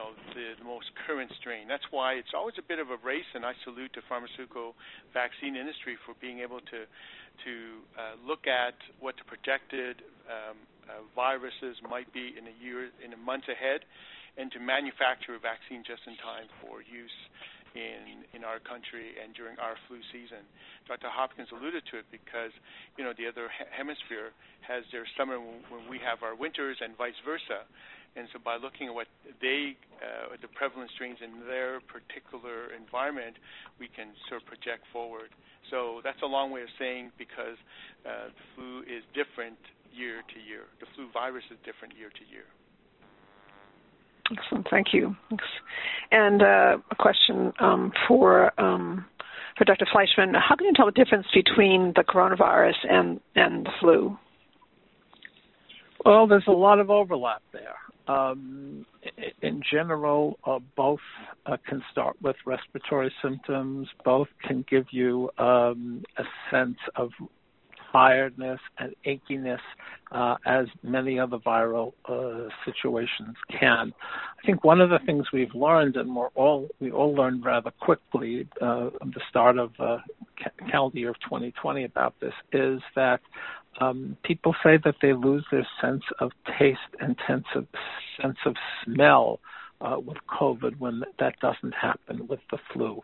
most current strain. That's why it's always a bit of a race, and I salute the pharmaceutical vaccine industry for being able to look at what the projected viruses might be in the months ahead, and to manufacture a vaccine just in time for use in our country and during our flu season. Dr. Hopkins alluded to it because, the other hemisphere has their summer when we have our winters and vice versa. And so by looking at what the prevalent strains in their particular environment, we can sort of project forward. So that's a long way of saying because the flu is different year to year. The flu virus is different year to year. Excellent. Thank you. Thanks. And a question for Dr. Fleischman. How can you tell the difference between the coronavirus and the flu? Well, there's a lot of overlap there. In general, both can start with respiratory symptoms. Both can give you a sense of tiredness and achiness, as many other viral situations can. I think one of the things we've learned, and we all learned rather quickly at the start of calendar year of 2020 about this, is that people say that they lose their sense of taste and sense of smell with COVID when that doesn't happen with the flu.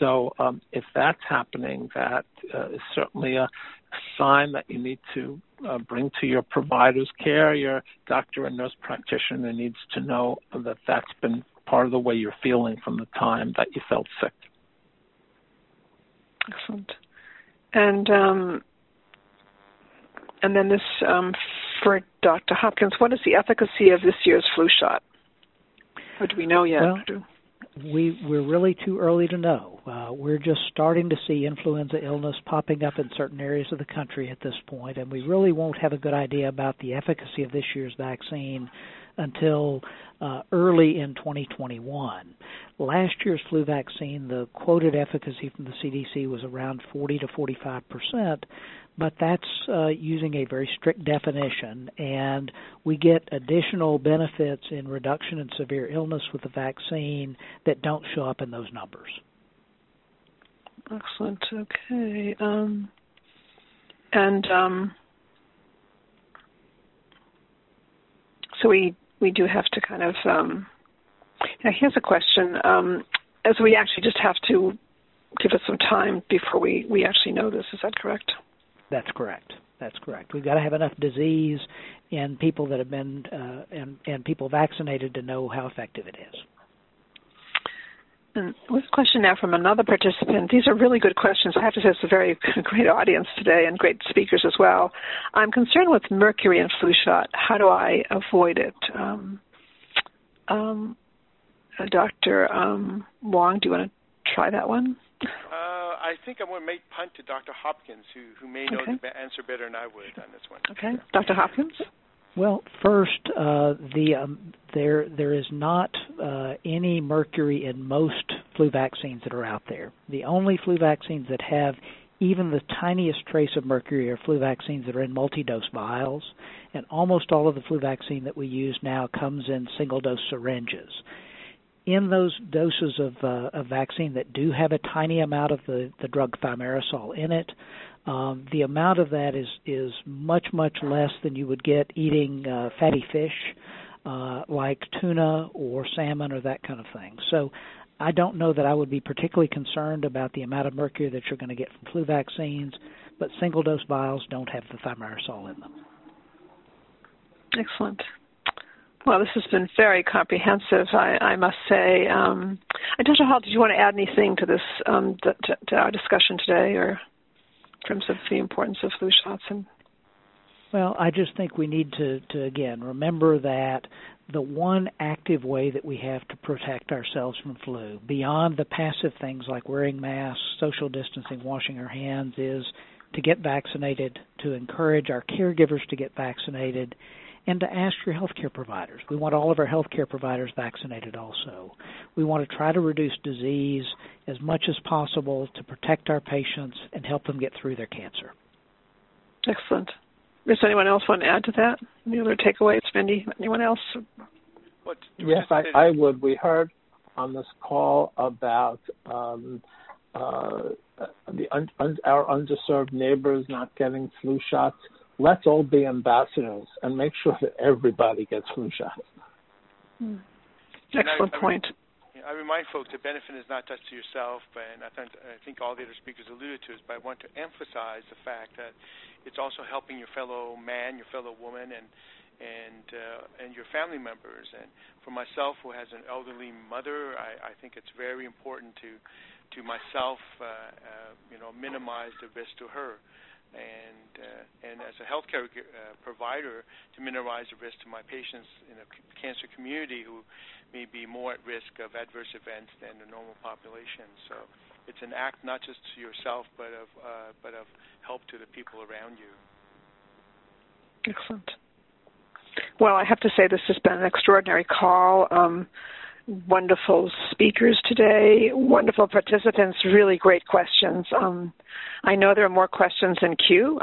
So if that's happening, that is certainly a sign that you need to bring to your provider's care. Your doctor and nurse practitioner needs to know that that's been part of the way you're feeling from the time that you felt sick. Excellent. And then this for Dr. Hopkins, what is the efficacy of this year's flu shot? Or do we know yet? Well, we're really too early to know. We're just starting to see influenza illness popping up in certain areas of the country at this point, and we really won't have a good idea about the efficacy of this year's vaccine until early in 2021. Last year's flu vaccine, the quoted efficacy from the CDC was around 40% to 45%, but that's using a very strict definition, and we get additional benefits in reduction in severe illness with the vaccine that don't show up in those numbers. Excellent. Okay. So we do have to kind of now here's a question, as we actually just have to give us some time before we actually know this. Is that correct? That's correct. That's correct. We've got to have enough disease in people that have been and people vaccinated to know how effective it is. And this question now from another participant. These are really good questions. I have to say it's a very great audience today and great speakers as well. I'm concerned with mercury and flu shot. How do I avoid it? Dr. Wong, do you want to try that one? I think I'm going to punt to Dr. Hopkins, who may know the answer better than I would on this one. Okay, Dr. Hopkins. Well, first, there is not any mercury in most flu vaccines that are out there. The only flu vaccines that have even the tiniest trace of mercury are flu vaccines that are in multi-dose vials, and almost all of the flu vaccine that we use now comes in single-dose syringes. In those doses of vaccine that do have a tiny amount of the drug thimerosal in it, the amount of that is much, much less than you would get eating fatty fish like tuna or salmon or that kind of thing. So I don't know that I would be particularly concerned about the amount of mercury that you're going to get from flu vaccines, but single-dose vials don't have the thimerosal in them. Excellent. Well, this has been very comprehensive, I must say. Dr. Hall, did you want to add anything to this, to our discussion today, or in terms of the importance of flu shots? Well, I just think we need to again, remember that the one active way that we have to protect ourselves from flu, beyond the passive things like wearing masks, social distancing, washing our hands, is to get vaccinated, to encourage our caregivers to get vaccinated, and to ask your healthcare providers. We want all of our healthcare providers vaccinated also. We want to try to reduce disease as much as possible to protect our patients and help them get through their cancer. Excellent. Does anyone else want to add to that? Any other takeaways, Mindy? Anyone else? Yes, I would. We heard on this call about our underserved neighbors not getting flu shots. Let's all be ambassadors and make sure that everybody gets flu shots. Excellent point. I remind folks that benefit is not just to yourself, and I think all the other speakers alluded to it, but I want to emphasize the fact that it's also helping your fellow man, your fellow woman, and your family members. And for myself, who has an elderly mother, I think it's very important to myself, minimize the risk to her, and as a healthcare provider, to minimize the risk to my patients in the cancer community who may be more at risk of adverse events than the normal population. So it's an act not just to yourself, but of help to the people around you. Excellent. Well, I have to say this has been an extraordinary call. Wonderful speakers today, wonderful participants, really great questions. I know there are more questions in queue,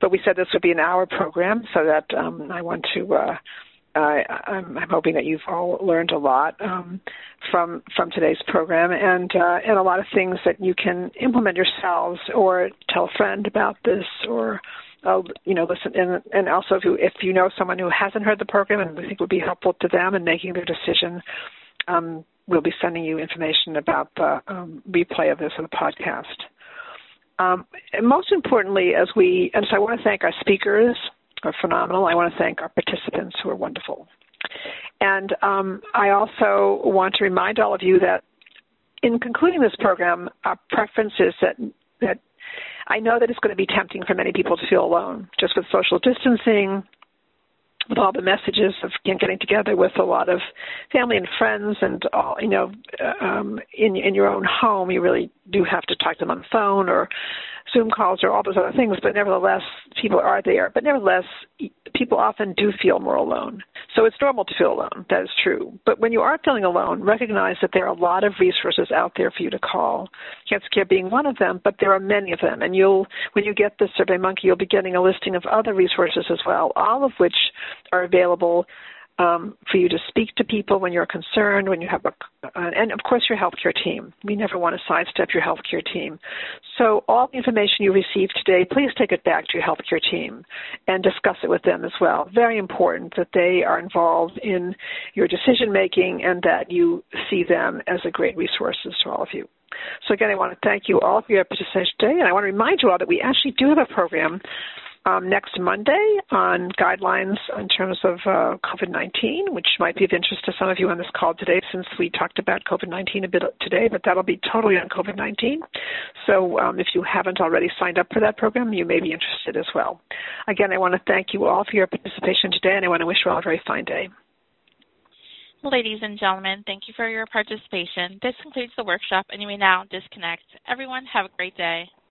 but we said this would be an hour program, so that I'm hoping that you've all learned a lot from today's program, and a lot of things that you can implement yourselves or tell a friend about this, or listen. And also, if you know someone who hasn't heard the program and we think would be helpful to them in making their decision, we'll be sending you information about the replay of this on the podcast. And most importantly, so I want to thank our speakers. Are phenomenal. I want to thank our participants who are wonderful. And I also want to remind all of you that in concluding this program, our preference is that I know that it's going to be tempting for many people to feel alone, just with social distancing, with all the messages of getting together with a lot of family and friends, and all, in your own home, you really do have to talk to them on the phone or Zoom calls or all those other things. But nevertheless, people are there. But nevertheless, people often do feel more alone. So it's normal to feel alone. That is true. But when you are feeling alone, recognize that there are a lot of resources out there for you to call. Cancer Care being one of them, but there are many of them. And when you get the SurveyMonkey, you'll be getting a listing of other resources as well, all of which are available for you to speak to people when you're concerned, when you have and of course your healthcare team. We never want to sidestep your healthcare team. So all the information you receive today, please take it back to your healthcare team and discuss it with them as well. Very important that they are involved in your decision making and that you see them as a great resource to all of you. So again, I want to thank you all for your participation today, and I want to remind you all that we actually do have a program next Monday on guidelines in terms of COVID-19, which might be of interest to some of you on this call today, since we talked about COVID-19 a bit today, but that'll be totally on COVID-19. So if you haven't already signed up for that program, you may be interested as well. Again, I want to thank you all for your participation today, and I want to wish you all a very fine day. Ladies and gentlemen, thank you for your participation. This concludes the workshop, and you may now disconnect. Everyone, have a great day.